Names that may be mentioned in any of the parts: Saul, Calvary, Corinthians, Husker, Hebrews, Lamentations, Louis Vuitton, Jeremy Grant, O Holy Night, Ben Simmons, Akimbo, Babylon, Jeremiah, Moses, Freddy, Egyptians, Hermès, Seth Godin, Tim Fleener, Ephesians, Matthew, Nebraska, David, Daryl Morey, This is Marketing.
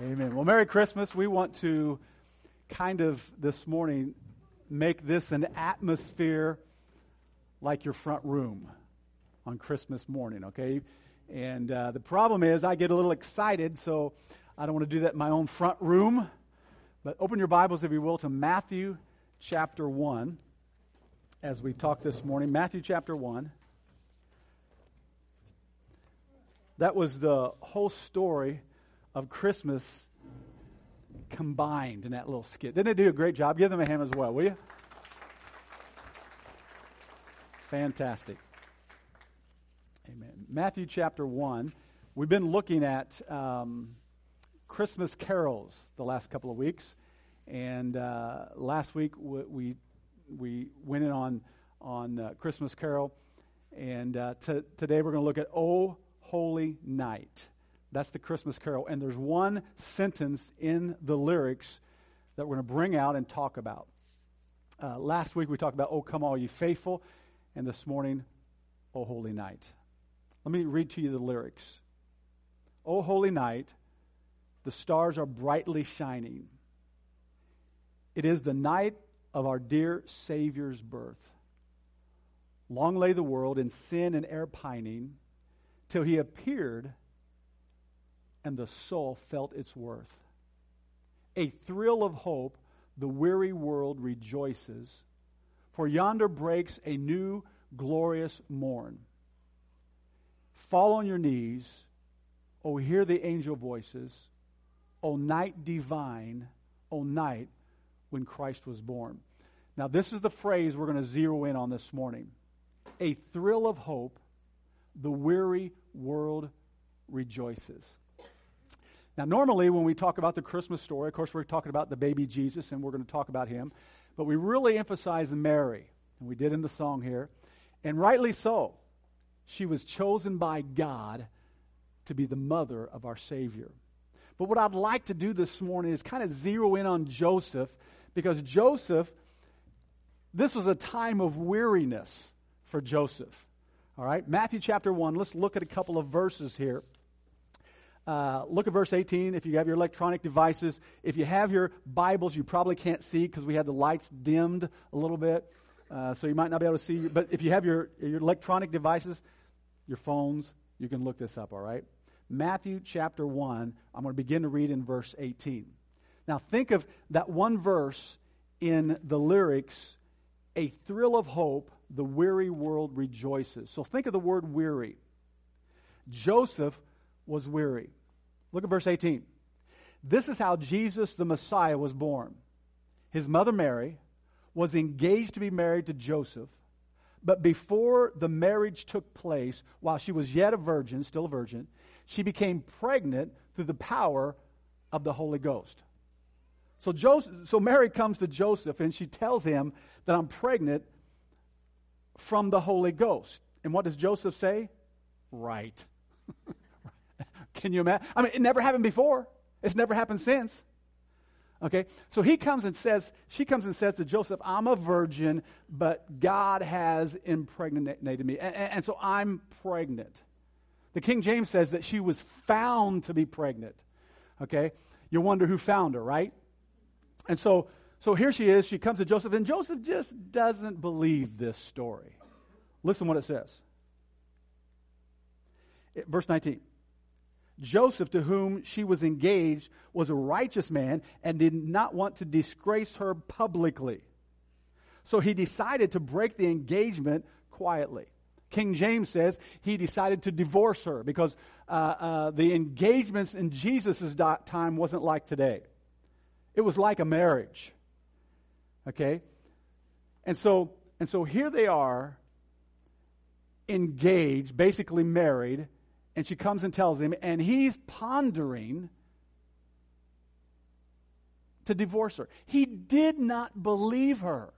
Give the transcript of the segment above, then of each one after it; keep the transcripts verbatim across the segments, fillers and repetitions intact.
Amen. Well, Merry Christmas. We want to kind of this morning make this an atmosphere like your front room on Christmas morning, okay? And uh, the problem is I get a little excited, so I don't want to do that in my own front room. But open your Bibles, if you will, to Matthew chapter one as we talk this morning. Matthew chapter one. That was the whole story of Christmas combined in that little skit. Didn't it do a great job? Give them a hand as well, will you? Fantastic. Amen. Matthew chapter one. We've been looking at um, Christmas carols the last couple of weeks. And uh, last week we, we we went in on, on uh, Christmas Carol. And uh, t- today we're going to look at O Holy Night. That's the Christmas Carol. And there's one sentence in the lyrics that we're going to bring out and talk about. Uh, last week we talked about, "O come all ye faithful," and this morning, "O holy night." Let me read to you the lyrics. "O holy night, the stars are brightly shining. It is the night of our dear Savior's birth. Long lay the world in sin and error pining, till he appeared and the soul felt its worth. A thrill of hope, the weary world rejoices, for yonder breaks a new glorious morn. Fall on your knees, oh hear the angel voices, oh night divine, oh night when Christ was born." Now this is the phrase we're going to zero in on this morning. A thrill of hope, the weary world rejoices. Now, normally when we talk about the Christmas story, of course, we're talking about the baby Jesus, and we're going to talk about him. But we really emphasize Mary, and we did in the song here. And rightly so. She was chosen by God to be the mother of our Savior. But what I'd like to do this morning is kind of zero in on Joseph, because Joseph, this was a time of weariness for Joseph. All right, Matthew chapter one, let's look at a couple of verses here. Uh, look at verse eighteen if you have your electronic devices. If you have your Bibles, you probably can't see because we have the lights dimmed a little bit. Uh, so you might not be able to see. But if you have your, your electronic devices, your phones, you can look this up, all right? Matthew chapter one, I'm going to begin to read in verse eighteen. Now think of that one verse in the lyrics, "A thrill of hope, the weary world rejoices." So think of the word weary. Joseph was weary. Look at verse eighteen. "This is how Jesus the Messiah was born. His mother Mary was engaged to be married to Joseph, but before the marriage took place, while she was yet a virgin, still a virgin, she became pregnant through the power of the Holy Ghost." So Joseph, so Mary comes to Joseph and she tells him that "I'm pregnant from the Holy Ghost." And what does Joseph say? Right. Can you imagine? I mean, it never happened before. It's never happened since. Okay, so he comes and says, she comes and says to Joseph, "I'm a virgin, but God has impregnated me. And, and, and so I'm pregnant." The King James says that she was found to be pregnant. Okay, you wonder who found her, right? And so, so here she is, she comes to Joseph, and Joseph just doesn't believe this story. Listen what it says. It, verse nineteen. "Joseph, to whom she was engaged, was a righteous man and did not want to disgrace her publicly. So he decided to break the engagement quietly." King James says he decided to divorce her because uh, uh, the engagements in Jesus' time wasn't like today. It was like a marriage. Okay? And so, and so here they are, engaged, basically married. And she comes and tells him, and he's pondering to divorce her. He did not believe her.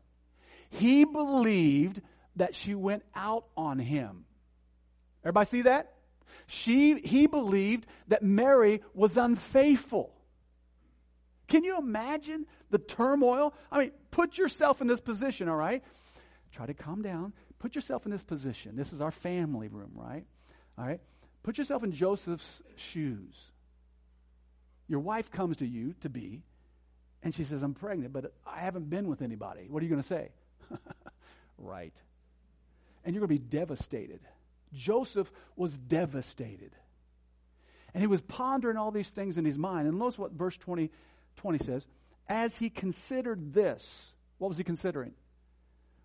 He believed that she went out on him. Everybody see that? She, he believed that Mary was unfaithful. Can you imagine the turmoil? I mean, put yourself in this position, all right? Try to calm down. Put yourself in this position. This is our family room, right? All right? Put yourself in Joseph's shoes. Your wife comes to you to be, and she says, I'm pregnant, but I haven't been with anybody. What are you going to say? Right. And you're going to be devastated. Joseph was devastated. And he was pondering all these things in his mind. And notice what verse twenty, twenty says. As he considered this, what was he considering?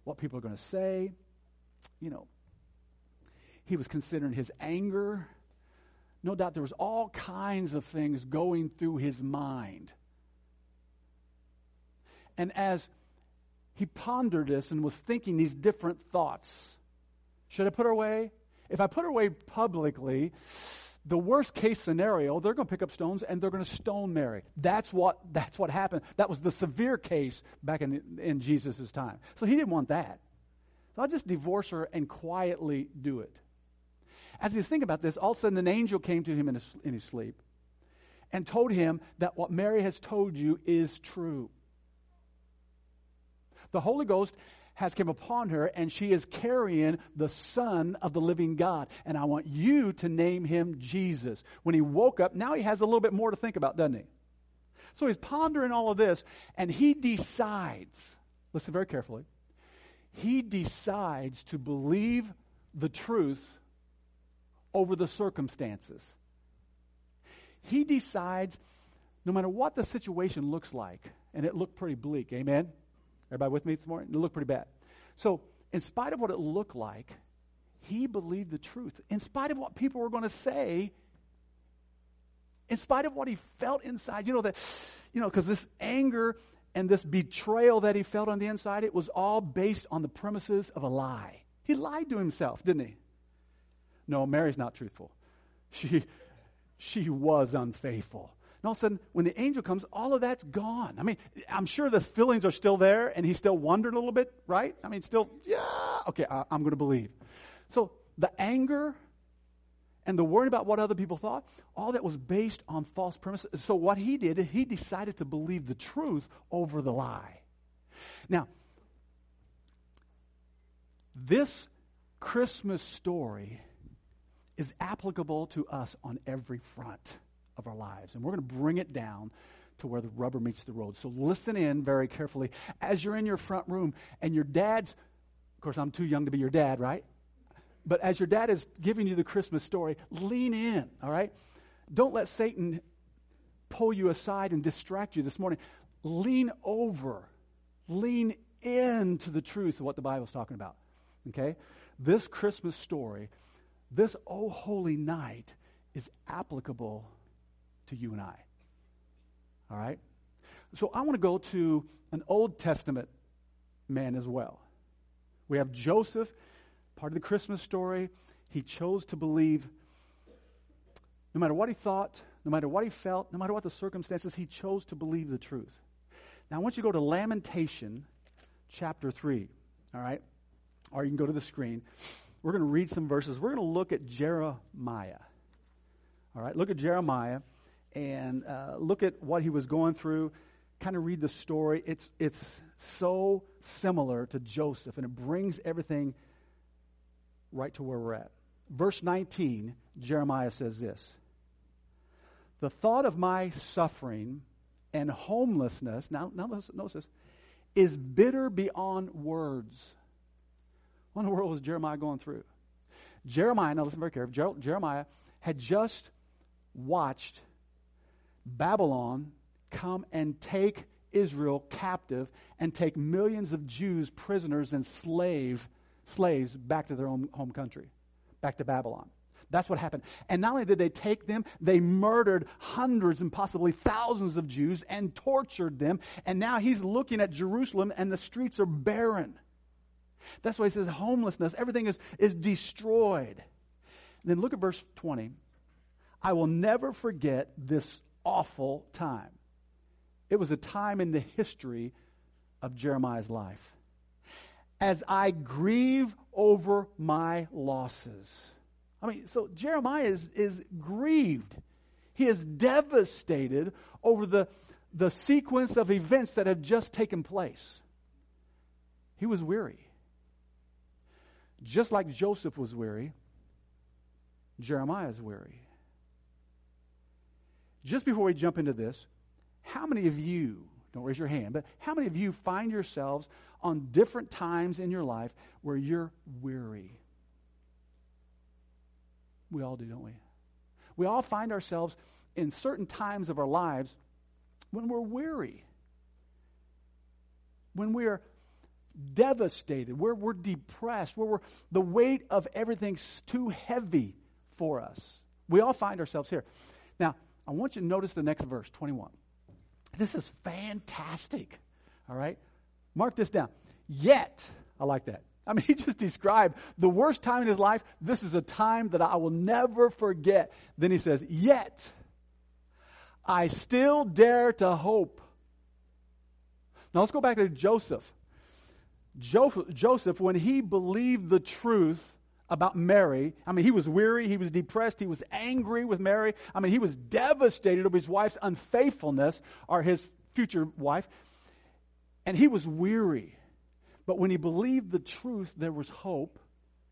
What people are going to say. You know, he was considering his anger. No doubt there was all kinds of things going through his mind. And as he pondered this and was thinking these different thoughts, should I put her away? If I put her away publicly, the worst case scenario, they're going to pick up stones and they're going to stone Mary. That's what that's what happened. That was the severe case back in in Jesus' time. So he didn't want that. So I'll just divorce her and quietly do it. As he was thinking about this, all of a sudden an angel came to him in his, in his sleep and told him that what Mary has told you is true. The Holy Ghost has come upon her, and she is carrying the Son of the living God. And I want you to name him Jesus. When he woke up, now he has a little bit more to think about, doesn't he? So he's pondering all of this, and he decides, listen very carefully, he decides to believe the truth over the circumstances. He decides, no matter what the situation looks like, and it looked pretty bleak, amen? Everybody with me this morning? It looked pretty bad. So, in spite of what it looked like, he believed the truth. In spite of what people were going to say, in spite of what he felt inside, you know, that, you know, because this anger and this betrayal that he felt on the inside, it was all based on the premises of a lie. He lied to himself, didn't he? No, Mary's not truthful. She, she was unfaithful. And all of a sudden, when the angel comes, all of that's gone. I mean, I'm sure the feelings are still there, and he still wondered a little bit, right? I mean, still, yeah, okay, I, I'm going to believe. So the anger and the worry about what other people thought, all that was based on false premises. So what he did, he decided to believe the truth over the lie. Now, this Christmas story is applicable to us on every front of our lives. And we're going to bring it down to where the rubber meets the road. So listen in very carefully. As you're in your front room and your dad's, of course, I'm too young to be your dad, right? But as your dad is giving you the Christmas story, lean in, all right? Don't let Satan pull you aside and distract you this morning. Lean over. Lean into the truth of what the Bible's talking about, okay? This Christmas story, this O Holy Night, is applicable to you and I. All right? So I want to go to an Old Testament man as well. We have Joseph, part of the Christmas story. He chose to believe, no matter what he thought, no matter what he felt, no matter what the circumstances, he chose to believe the truth. Now I want you to go to Lamentation chapter three. All right? Or you can go to the screen. We're going to read some verses. We're going to look at Jeremiah. All right, look at Jeremiah and uh, look at what he was going through. Kind of read the story. It's it's so similar to Joseph, and it brings everything right to where we're at. Verse nineteen, Jeremiah says this. The thought of my suffering and homelessness, now, now notice this, is bitter beyond words. What in the world was Jeremiah going through? Jeremiah, now listen very carefully, Jer- Jeremiah had just watched Babylon come and take Israel captive and take millions of Jews prisoners and slave, slaves back to their own home country, back to Babylon. That's what happened. And not only did they take them, they murdered hundreds and possibly thousands of Jews and tortured them. And now he's looking at Jerusalem and the streets are barren. That's why he says homelessness. Everything is, is destroyed. Then look at verse twenty. I will never forget this awful time. It was a time in the history of Jeremiah's life. As I grieve over my losses. I mean, so Jeremiah is, is grieved. He is devastated over the, the sequence of events that have just taken place. He was weary. Just like Joseph was weary, Jeremiah is weary. just before we jump into this, how many of you, don't raise your hand, but how many of you find yourselves on different times in your life where you're weary? We all do, don't we? We all find ourselves in certain times of our lives when we're weary, when we're devastated, where we're depressed, where we're, the weight of everything's too heavy for us. We all find ourselves here. Now, I want you to notice the next verse, twenty-one. This is fantastic, all right? Mark this down. Yet, I like that. I mean, he just described the worst time in his life. This is a time that I will never forget. Then he says, yet, I still dare to hope. Now, let's go back to Joseph. Joseph, Joseph, when he believed the truth about Mary, I mean, he was weary, he was depressed, he was angry with Mary. I mean, he was devastated over his wife's unfaithfulness, or his future wife, and he was weary. But when he believed the truth, there was hope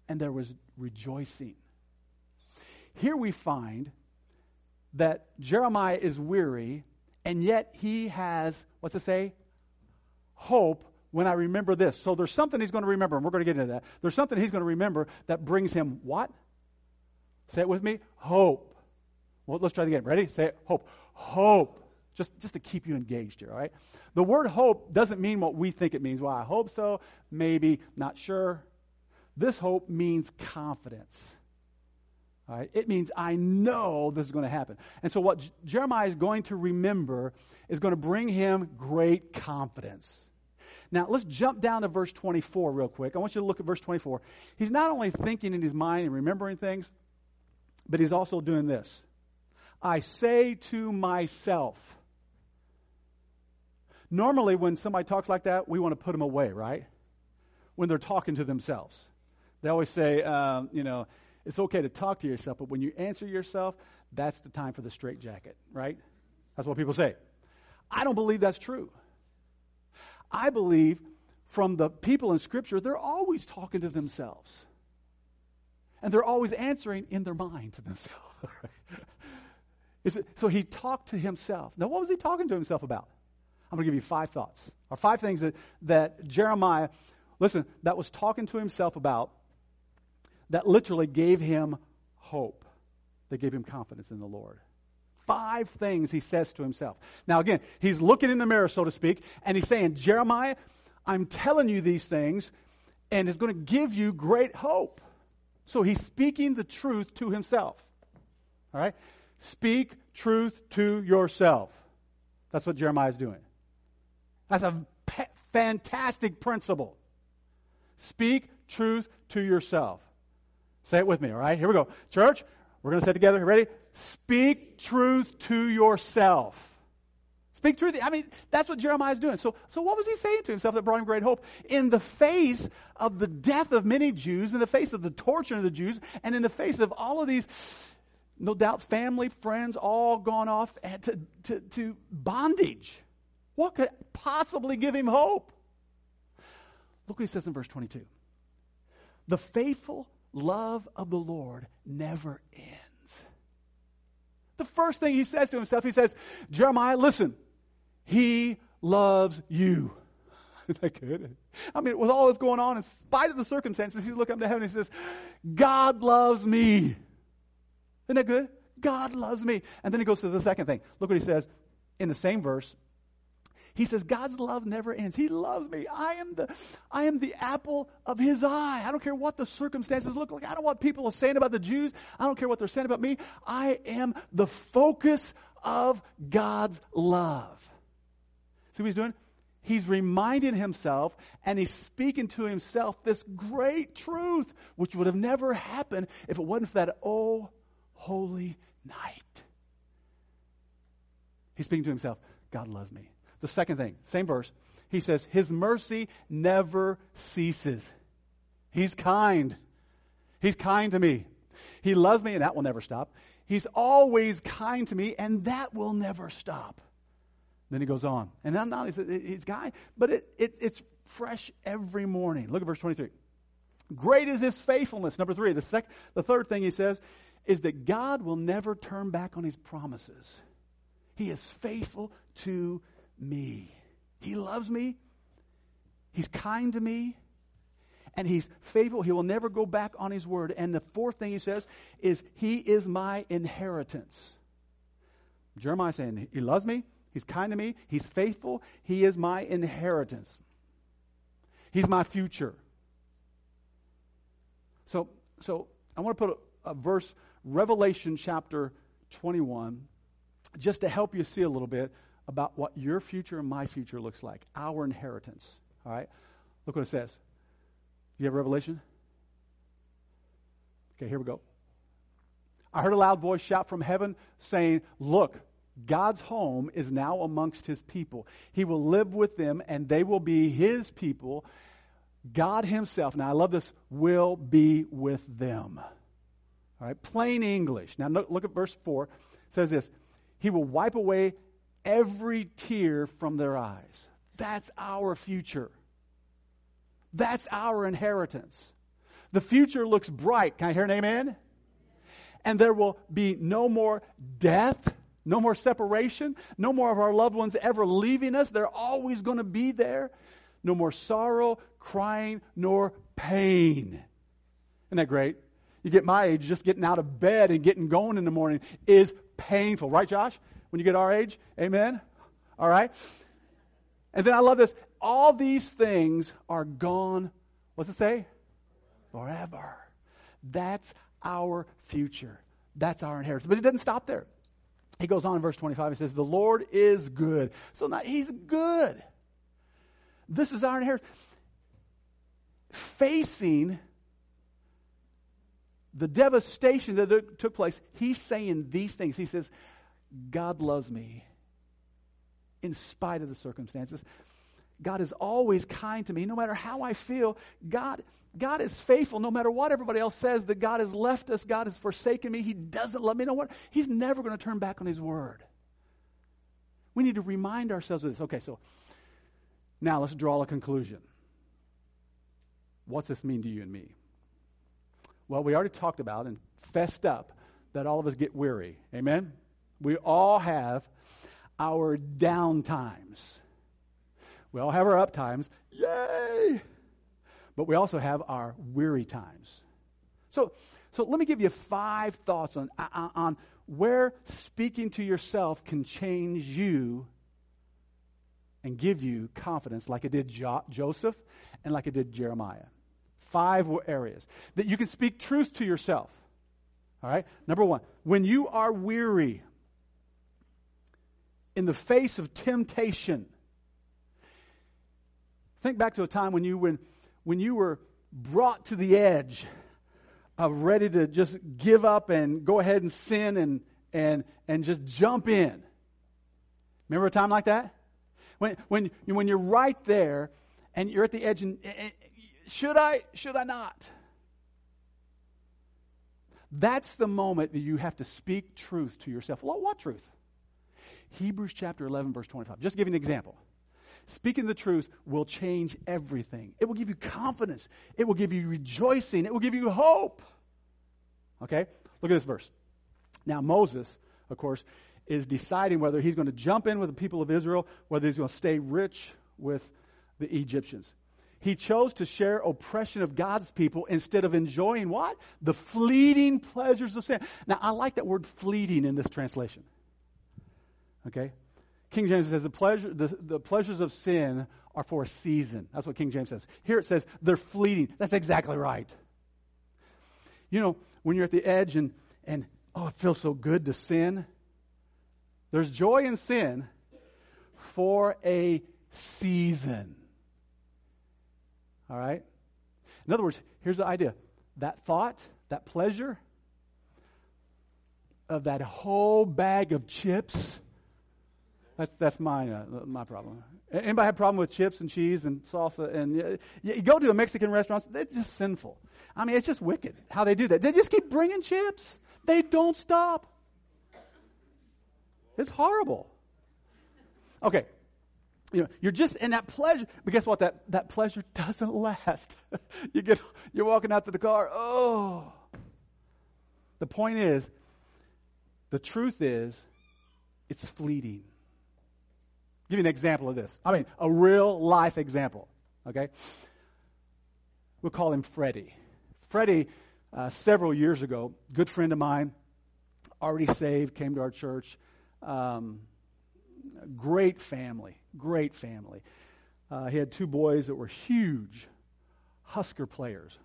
and there was rejoicing. Here we find that Jeremiah is weary, and yet he has, what's it say? Hope. When I remember this. So there's something he's going to remember, and we're going to get into that. There's something he's going to remember that brings him what? Say it with me. Hope. Well, let's try it again. Ready? Say it. Hope. Hope. Just, just to keep you engaged here, all right? The word hope doesn't mean what we think it means. Well, I hope so. Maybe. Not sure. This hope means confidence. All right? It means I know this is going to happen. And so what J- Jeremiah is going to remember is going to bring him great confidence. Now, let's jump down to verse twenty-four real quick. I want you to look at verse twenty-four. He's not only thinking in his mind and remembering things, but he's also doing this. I say to myself. Normally, when somebody talks like that, we want to put them away, right? When they're talking to themselves. They always say, um, you know, it's okay to talk to yourself, but when you answer yourself, that's the time for the straitjacket, right? That's what people say. I don't believe that's true. I believe from the people in Scripture, they're always talking to themselves. And they're always answering in their mind to themselves. So he talked to himself. Now, what was he talking to himself about? I'm going to give you five thoughts, or five things that, that Jeremiah, listen, that was talking to himself about that literally gave him hope, that gave him confidence in the Lord. Five things he says to himself. Now, again, he's looking in the mirror, so to speak, and he's saying, Jeremiah, I'm telling you these things, and it's going to give you great hope. So he's speaking the truth to himself. All right? Speak truth to yourself. That's what Jeremiah is doing. That's a pe- fantastic principle. Speak truth to yourself. Say it with me, all right? Here we go. Church, we're going to say it together. Ready? Speak truth to yourself. Speak truth. I mean, that's what Jeremiah is doing. So, so what was he saying to himself that brought him great hope? In the face of the death of many Jews, in the face of the torture of the Jews, and in the face of all of these, no doubt, family, friends, all gone off to, to, to bondage. What could possibly give him hope? Look what he says in verse twenty-two. The faithful love of the Lord never ends. The first thing he says to himself, he says, Jeremiah, listen, he loves you. Is that good? I mean, with all that's going on, in spite of the circumstances, he's looking up to heaven and he says, God loves me. Isn't that good? God loves me. And then he goes to the second thing. Look what he says in the same verse. He says, God's love never ends. He loves me. I am the I am the apple of his eye. I don't care what the circumstances look like. I don't know what people are saying about the Jews. I don't care what they're saying about me. I am the focus of God's love. See what he's doing? He's reminding himself, and he's speaking to himself this great truth, which would have never happened if it wasn't for that O Holy Night. He's speaking to himself, God loves me. The second thing, same verse, he says, his mercy never ceases. He's kind. He's kind to me. He loves me, and that will never stop. He's always kind to me, and that will never stop. Then he goes on. And not only he's kind, but it, it, it's fresh every morning. Look at verse twenty-three. Great is his faithfulness. Number three, the, sec- the third thing he says is that God will never turn back on his promises. He is faithful to me. He loves me. He's kind to me. And he's faithful. He will never go back on his word. And the fourth thing he says is, he is my inheritance. Jeremiah is saying, he loves me. He's kind to me. He's faithful. He is my inheritance. He's my future. So, so I want to put a, a verse, Revelation chapter twenty-one, just to help you see a little bit about what your future and my future looks like, our inheritance. All right? Look what it says. You have Revelation? Okay, here we go. I heard a loud voice shout from heaven saying, "Look, God's home is now amongst his people. He will live with them and they will be his people. God himself," now I love this, "will be with them." All right, plain English. Now look, look at verse four. It says this, "He will wipe away every tear from their eyes." That's our future. That's our inheritance. The future looks bright. Can I hear an amen? And there will be no more death, no more separation, no more of our loved ones ever leaving us. They're always going to be there. No more sorrow, crying, nor pain. Isn't that great? You get my age, just getting out of bed and getting going in the morning is painful. Right, Josh? When you get our age? Amen? All right? And then I love this. All these things are gone, what's it say? Forever. That's our future. That's our inheritance. But he doesn't stop there. He goes on in verse twenty-five. He says, "The Lord is good." So now he's good. This is our inheritance. Facing the devastation that took place, he's saying these things. He says, God loves me in spite of the circumstances. God is always kind to me, no matter how I feel. God, God is faithful, no matter what everybody else says, that God has left us, God has forsaken me, he doesn't love me. You know what? He's never going to turn back on his word. We need to remind ourselves of this. Okay, so now let's draw a conclusion. What's this mean to you and me? Well, we already talked about and fessed up that all of us get weary. Amen? We all have our down times. We all have our up times, yay! But we also have our weary times. So, so let me give you five thoughts on, on, on where speaking to yourself can change you and give you confidence like it did Jo- Joseph and like it did Jeremiah. Five areas that you can speak truth to yourself, all right? Number one, when you are weary in the face of temptation, think back to a time when you when, when you were brought to the edge of ready to just give up and go ahead and sin and and and just jump in. Remember a time like that? When when when you're right there and you're at the edge and, and, and should I should I not? That's the moment that you have to speak truth to yourself. Well, what truth? Hebrews chapter eleven verse twenty-five. Just give you an example. Speaking the truth will change everything. It will give you confidence. It will give you rejoicing. It will give you hope. Okay? Look at this verse. Now, Moses, of course, is deciding whether he's going to jump in with the people of Israel, whether he's going to stay rich with the Egyptians. He chose to share oppression of God's people instead of enjoying what? The fleeting pleasures of sin. Now, I like that word fleeting in this translation. Okay? King James says the, pleasure, the, the pleasures of sin are for a season. That's what King James says. Here it says they're fleeting. That's exactly right. You know, when you're at the edge and, and oh, it feels so good to sin. There's joy in sin for a season. All right? In other words, here's the idea. That thought, that pleasure of that whole bag of chips. That's that's my uh, my problem. Anybody have a problem with chips and cheese and salsa? And uh, you go to a Mexican restaurant, it's just sinful. I mean, it's just wicked how they do that. They just keep bringing chips. They don't stop. It's horrible. Okay, you know, you're just in that pleasure. But guess what? That that pleasure doesn't last. you get you're walking out to the car. Oh, the point is, the truth is. It's fleeting. I'll give you an example of this. I mean, a real life example, okay? We'll call him Freddy. Freddy, uh, several years ago, good friend of mine, already saved, came to our church. Um, great family, great family. Uh, he had two boys that were huge Husker players.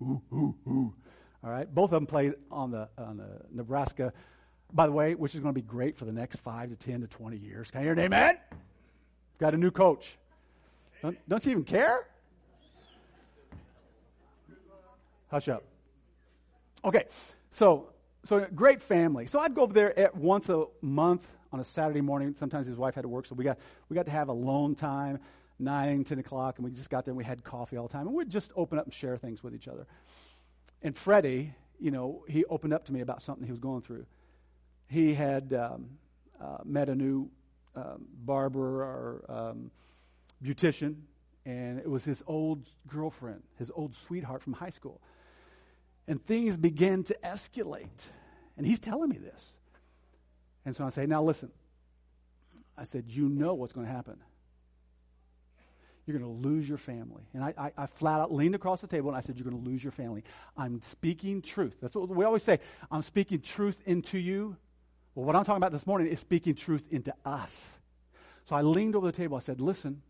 Ooh, ooh, ooh. All right, both of them played on the on the Nebraska, by the way, which is going to be great for the next five to ten to twenty years. Can I hear an amen? Got a new coach. Don't, don't you even care? Hush up. Okay, so so great family. So I'd go over there at once a month on a Saturday morning. Sometimes his wife had to work, so we got we got to have alone time, nine, ten o'clock, and we just got there and we had coffee all the time. And we'd just open up and share things with each other. And Freddie, you know, he opened up to me about something he was going through. He had um, uh, met a new um, barber or um, beautician, and it was his old girlfriend, his old sweetheart from high school. And things began to escalate. And he's telling me this. And so I say, now listen. I said, you know what's going to happen. You're going to lose your family. And I, I, I flat out leaned across the table and I said, you're going to lose your family. I'm speaking truth. That's what we always say. I'm speaking truth into you. Well, what I'm talking about this morning is speaking truth into us. So I leaned over the table. I said, listen,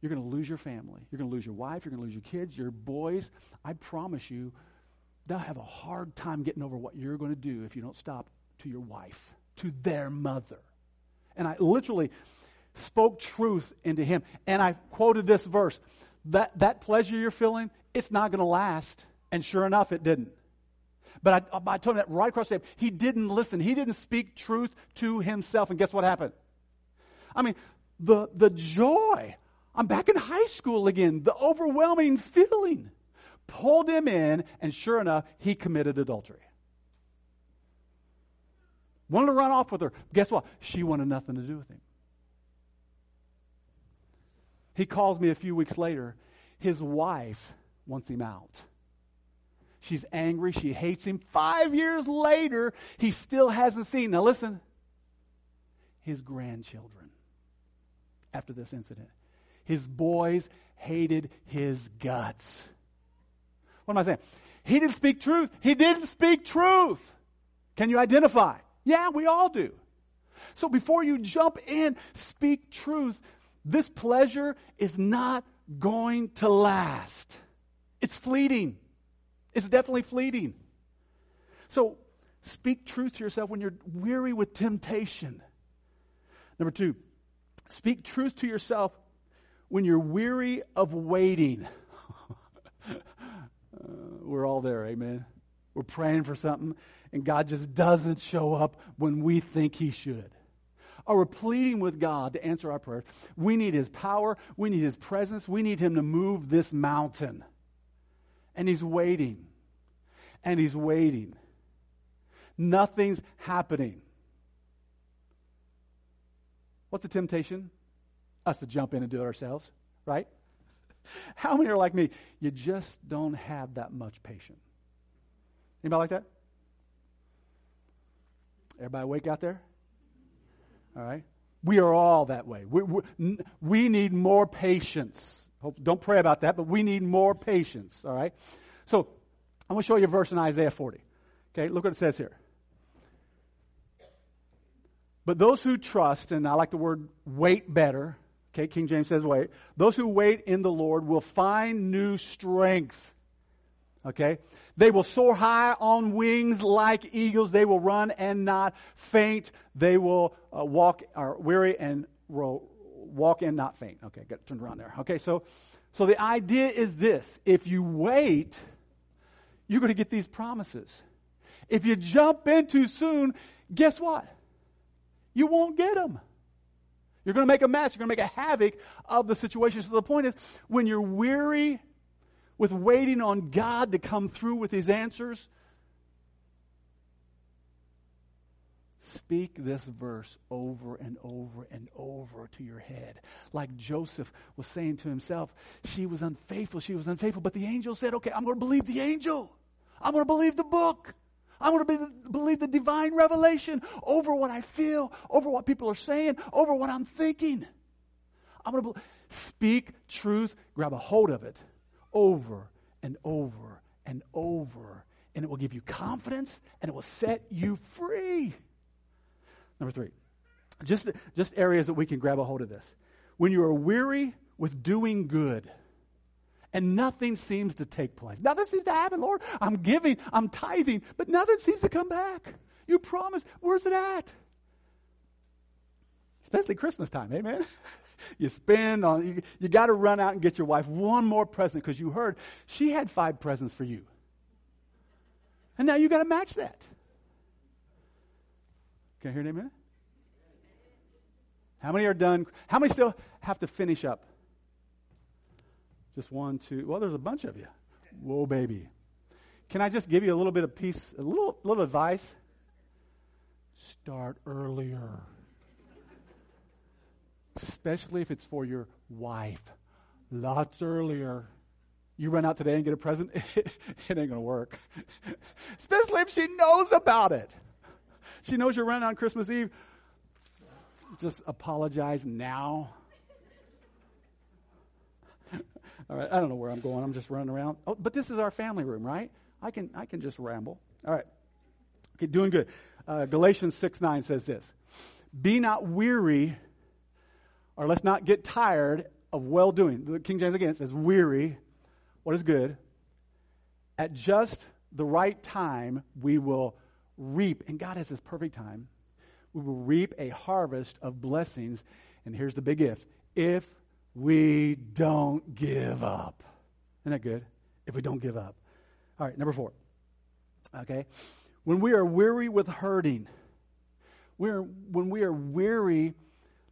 you're going to lose your family. You're going to lose your wife. You're going to lose your kids, your boys. I promise you, they'll have a hard time getting over what you're going to do if you don't stop to your wife, to their mother. And I literally spoke truth into him. And I quoted this verse, that that pleasure you're feeling, it's not going to last. And sure enough, it didn't. But I, I told him that right across the table. He didn't listen. He didn't speak truth to himself. And guess what happened? I mean, the the joy. I'm back in high school again. The overwhelming feeling pulled him in. And sure enough, he committed adultery. Wanted to run off with her. Guess what? She wanted nothing to do with him. He calls me a few weeks later. His wife wants him out. She's angry. She hates him. Five years later, he still hasn't seen, now listen, his grandchildren after this incident. His boys hated his guts. What am I saying? He didn't speak truth. He didn't speak truth. Can you identify? Yeah, we all do. So before you jump in, speak truth. This pleasure is not going to last. It's fleeting. It's definitely fleeting. So speak truth to yourself when you're weary with temptation. Number two, speak truth to yourself when you're weary of waiting. uh, we're all there, amen? We're praying for something, and God just doesn't show up when we think He should. Or we're pleading with God to answer our prayers. We need His power. We need His presence. We need Him to move this mountain. And He's waiting. And He's waiting. Nothing's happening. What's the temptation? Us to jump in and do it ourselves, right? How many are like me? You just don't have that much patience. Anybody like that? Everybody awake out there? All right, we are all that way. We, we, we need more patience. Hope, don't pray about that, but we need more patience. All right, so I'm going to show you a verse in Isaiah forty. Okay, look what it says here. But those who trust, and I like the word wait better. Okay, King James says wait. Those who wait in the Lord will find new strength. Okay, they will soar high on wings like eagles. They will run and not faint. They will uh, walk, or weary and ro- walk and not faint. Okay, got turned around there. Okay, so, so the idea is this: if you wait, you're going to get these promises. If you jump in too soon, guess what? You won't get them. You're going to make a mess. You're going to make a havoc of the situation. So the point is, when you're weary with waiting on God to come through with His answers, speak this verse over and over and over to your head. Like Joseph was saying to himself, she was unfaithful, she was unfaithful. But the angel said, okay, I'm going to believe the angel. I'm going to believe the book. I want to be, believe the divine revelation over what I feel, over what people are saying, over what I'm thinking. I'm going to speak truth, grab a hold of it over and over and over, and it will give you confidence and it will set you free. Number three, just, just areas that we can grab a hold of this. When you are weary with doing good and nothing seems to take place. Nothing seems to happen, Lord. I'm giving, I'm tithing, but nothing seems to come back. You promised. Where's it at? Especially Christmas time, amen? You spend on, you, you got to run out and get your wife one more present because you heard she had five presents for you. And now you got to match that. Can I hear an amen? How many are done? How many still have to finish up? Just one, two. Well, there's a bunch of you. Whoa, baby. Can I just give you a little bit of peace, a little, little advice? Start earlier. Especially if it's for your wife. Lots earlier. You run out today and get a present, it ain't going to work. Especially if she knows about it. She knows you're running on Christmas Eve. Just apologize now. All right, I don't know where I'm going. I'm just running around. Oh, but this is our family room, right? I can I can just ramble. All right. Okay, doing good. Uh, Galatians six nine says this. Be not weary, or let's not get tired of well-doing. The King James again says weary, what is good. At just the right time, we will reap. And God has this perfect time. We will reap a harvest of blessings. And here's the big if. If we don't give up. Isn't that good? If we don't give up. All right, number four. Okay. When we are weary with hurting, we're when we are weary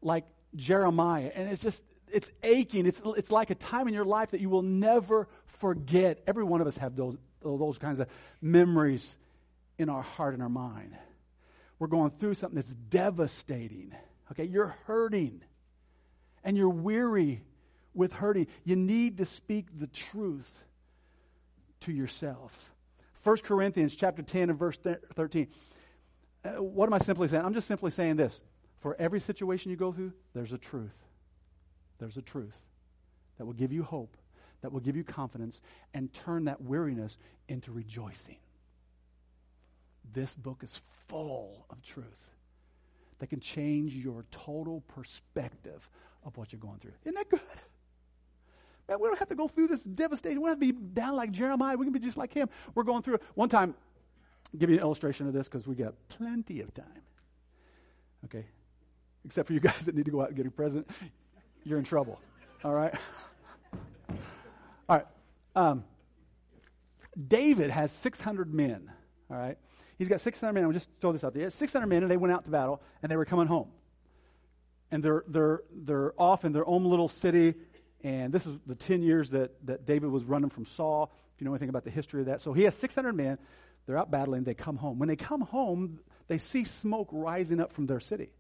like Jeremiah, and it's just, it's aching. It's it's like a time in your life that you will never forget. Every one of us have those those kinds of memories in our heart and our mind. We're going through something that's devastating. Okay, you're hurting. And you're weary with hurting. You need to speak the truth to yourself. First Corinthians chapter ten and verse thirteen. Uh, what am I simply saying? I'm just simply saying this. For every situation you go through, there's a truth. There's a truth that will give you hope, that will give you confidence, and turn that weariness into rejoicing. This book is full of truth that can change your total perspective of what you're going through. Isn't that good? Man, we don't have to go through this devastating. We don't have to be down like Jeremiah. We can be just like him. We're going through it. One time, I'll give you an illustration of this because we got plenty of time. Okay? Except for you guys that need to go out and get a present. You're in trouble. All right? All right. Um, David has six hundred men. All right? He's got six hundred men. I'll just throw this out there. He has six hundred men, and they went out to battle, and they were coming home. And they're they're they're off in their own little city, and this is the ten years that, that David was running from Saul, if you know anything about the history of that. So he has six hundred men. They're out battling. They come home. When they come home, they see smoke rising up from their city.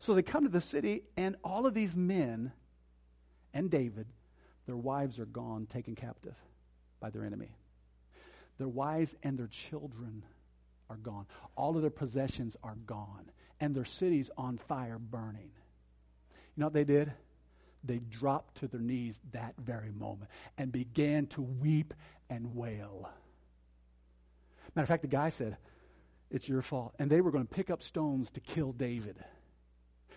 So they come to the city, and all of these men and David, their wives are gone, taken captive by their enemy. Their wives and their children are gone. All of their possessions are gone. And their cities on fire burning. You know what they did? They dropped to their knees that very moment and began to weep and wail. Matter of fact, the guy said, it's your fault. And they were going to pick up stones to kill David.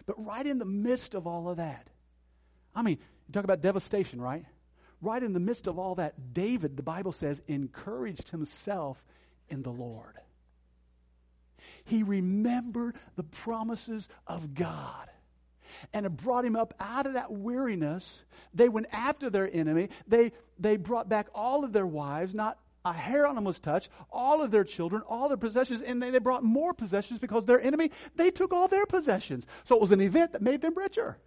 But right in the midst of all of that, I mean, you talk about devastation, right? Right in the midst of all that, David, the Bible says, encouraged himself in the Lord. He remembered the promises of God. And it brought him up out of that weariness. They went after their enemy. They, they brought back all of their wives. Not a hair on them was touched. All of their children, all their possessions. And then they brought more possessions because their enemy, they took all their possessions. So it was an event that made them richer.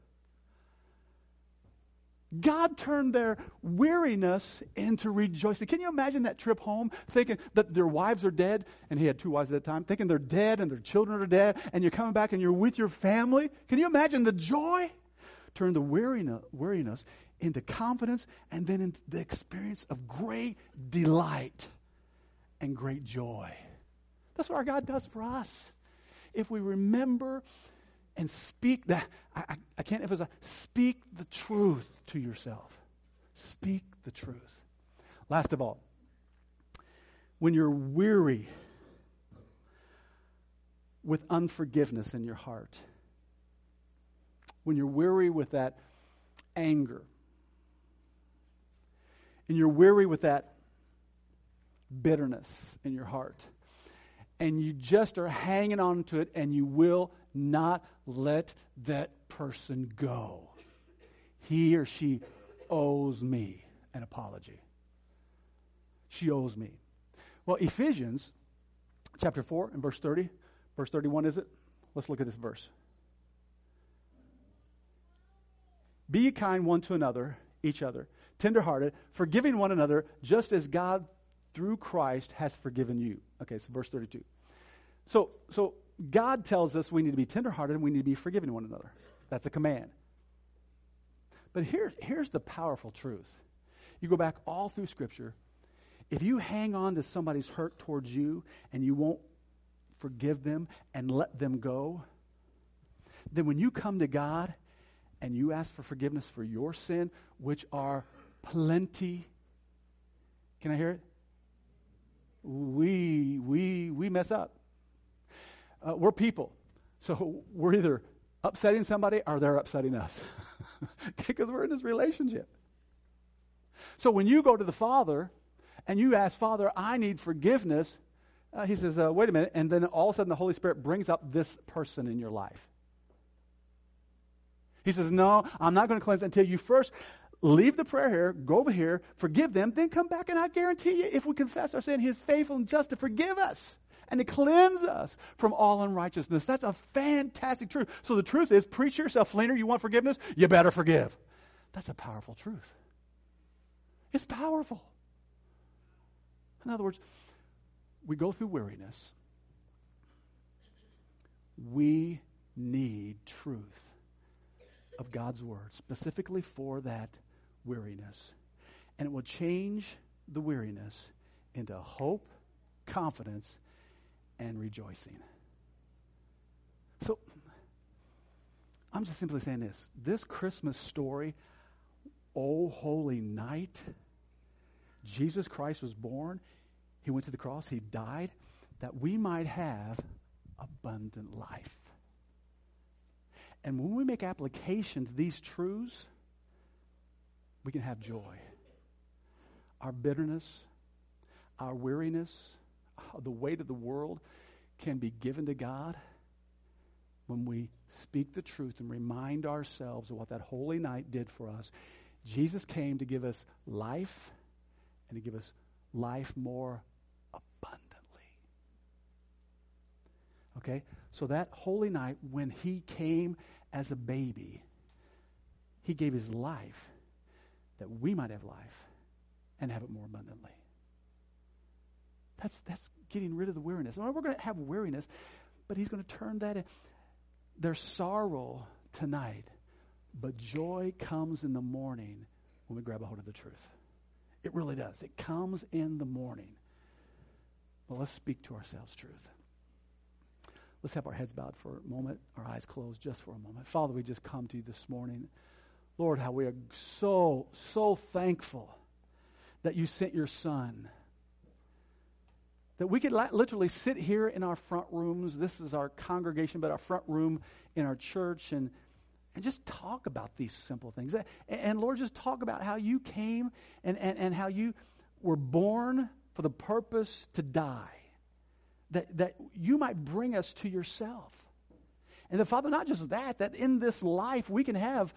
God turned their weariness into rejoicing. Can you imagine that trip home thinking that their wives are dead? And he had two wives at that time. Thinking they're dead and their children are dead. And you're coming back and you're with your family. Can you imagine the joy? Turned the weariness, weariness into confidence and then into the experience of great delight and great joy. That's what our God does for us. If we remember and speak that, I, I can't emphasize, speak the truth to yourself. Speak the truth. Last of all, when you're weary with unforgiveness in your heart, when you're weary with that anger, and you're weary with that bitterness in your heart, and you just are hanging on to it, and you will not let that person go. He or she owes me an apology. She owes me. Well, Ephesians chapter four and verse thirty, verse thirty-one is it? Let's look at this verse. Be ye kind one to another, each other, tenderhearted, forgiving one another, just as God through Christ has forgiven you. Okay, so verse thirty-two. So, so God tells us we need to be tenderhearted and we need to be forgiving one another. That's a command. But here, here's the powerful truth. You go back all through Scripture. If you hang on to somebody's hurt towards you and you won't forgive them and let them go, then when you come to God and you ask for forgiveness for your sin, which are plenty, can I hear it? We, we, we mess up. Uh, we're people. So we're either upsetting somebody or they're upsetting us because we're in this relationship. So when you go to the Father and you ask, Father, I need forgiveness, uh, he says, uh, wait a minute. And then all of a sudden the Holy Spirit brings up this person in your life. He says, no, I'm not going to cleanse until you first leave the prayer here, go over here, forgive them, then come back, and I guarantee you, if we confess our sin, He is faithful and just to forgive us and to cleanse us from all unrighteousness. That's a fantastic truth. So the truth is, preach yourself, Fleener, you want forgiveness? You better forgive. That's a powerful truth. It's powerful. In other words, we go through weariness. We need truth of God's word, specifically for that weariness. And it will change the weariness into hope, confidence, and rejoicing. So, I'm just simply saying this. This Christmas story, O Holy Night, Jesus Christ was born. He went to the cross. He died that we might have abundant life. And when we make application to these truths, we can have joy. Our bitterness, our weariness, the weight of the world can be given to God when we speak the truth and remind ourselves of what that holy night did for us. Jesus came to give us life and to give us life more abundantly. Okay? So that holy night, when He came as a baby, He gave His life that we might have life and have it more abundantly. That's that's getting rid of the weariness. Well, we're going to have weariness, but He's going to turn that in. There's sorrow tonight, but joy comes in the morning when we grab a hold of the truth. It really does. It comes in the morning. Well, let's speak to ourselves truth. Let's have our heads bowed for a moment, our eyes closed just for a moment. Father, we just come to you this morning. Lord, how we are so, so thankful that you sent your Son. That we could li- literally sit here in our front rooms. This is our congregation, but our front room in our church. And, and just talk about these simple things. And, and Lord, just talk about how you came and, and, and how you were born for the purpose to die. That, that you might bring us to yourself. And that, Father, not just that, that in this life we can have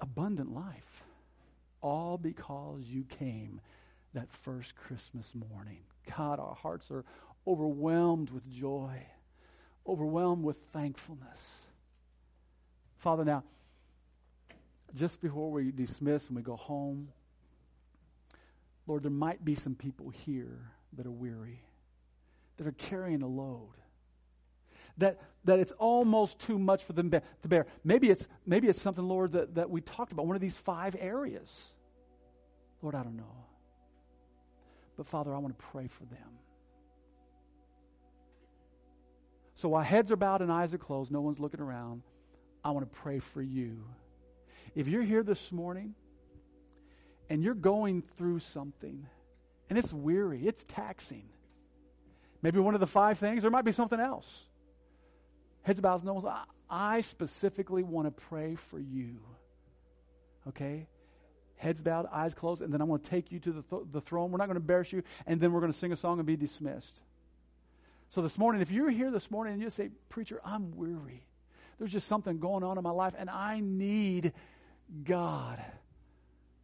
abundant life. All because you came that first Christmas morning. God, our hearts are overwhelmed with joy, overwhelmed with thankfulness. Father, now, just before we dismiss and we go home, Lord, there might be some people here that are weary, that are carrying a load, that that it's almost too much for them be- to bear. Maybe it's maybe it's something, Lord, that, that we talked about, one of these five areas. Lord, I don't know. But Father, I want to pray for them. So while heads are bowed and eyes are closed, no one's looking around, I want to pray for you. If you're here this morning and you're going through something and it's weary, it's taxing, maybe one of the five things, there might be something else. Heads bowed, no one's, I, I specifically want to pray for you. Okay? Heads bowed, eyes closed, and then I'm going to take you to the, th- the throne. We're not going to embarrass you, and then we're going to sing a song and be dismissed. So this morning, if you're here this morning and you say, preacher, I'm weary. There's just something going on in my life, and I need God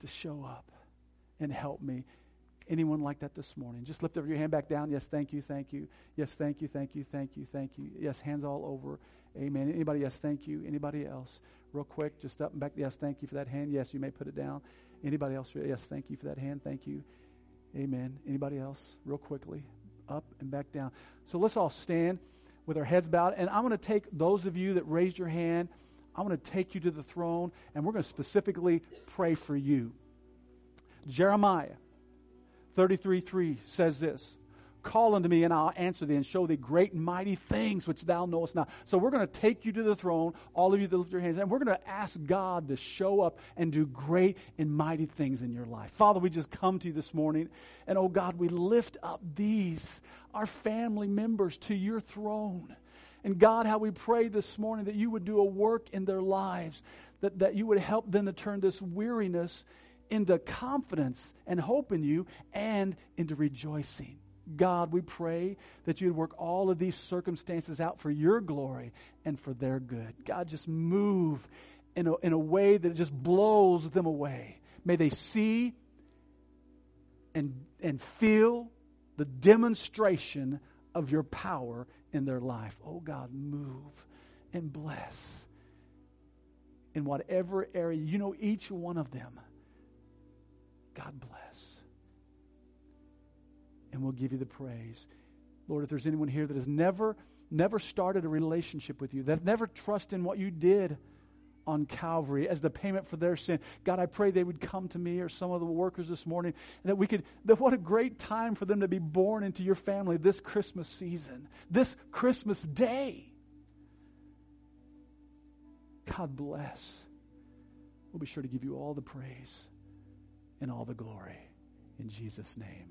to show up and help me. Anyone like that this morning? Just lift up your hand back down. Yes, thank you, thank you. Yes, thank you, thank you, thank you, thank you. Yes, hands all over. Amen. Anybody? Yes, thank you. Anybody else? Real quick, just up and back. Yes, thank you for that hand. Yes, you may put it down. Anybody else? Yes, thank you for that hand. Thank you. Amen. Anybody else? Real quickly, up and back down. So let's all stand with our heads bowed. And I'm going to take those of you that raised your hand, I'm going to take you to the throne, and we're going to specifically pray for you. Jeremiah thirty-three three says this, call unto me, and I'll answer thee, and show thee great and mighty things which thou knowest not. So we're going to take you to the throne, all of you that lift your hands, and we're going to ask God to show up and do great and mighty things in your life. Father, we just come to you this morning, and oh God, we lift up these, our family members, to your throne. And God, how we pray this morning that you would do a work in their lives, that, that you would help them to turn this weariness into confidence and hope in you and into rejoicing. God, we pray that you'd work all of these circumstances out for your glory and for their good. God, just move in a, in a way that just blows them away. May they see and, and feel the demonstration of your power in their life. Oh, God, move and bless in whatever area. You know each one of them. God, bless. And we'll give you the praise. Lord, if there's anyone here that has never, never started a relationship with you, that never trusted in what you did on Calvary as the payment for their sin, God, I pray they would come to me or some of the workers this morning, and that we could, that what a great time for them to be born into your family this Christmas season, this Christmas day. God, bless. We'll be sure to give you all the praise and all the glory in Jesus' name.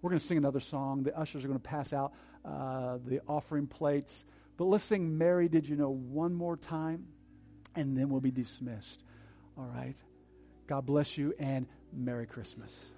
We're going to sing another song. The ushers are going to pass out uh, the offering plates. But let's sing Mary, Did You Know one more time, and then we'll be dismissed. All right. God bless you, and Merry Christmas.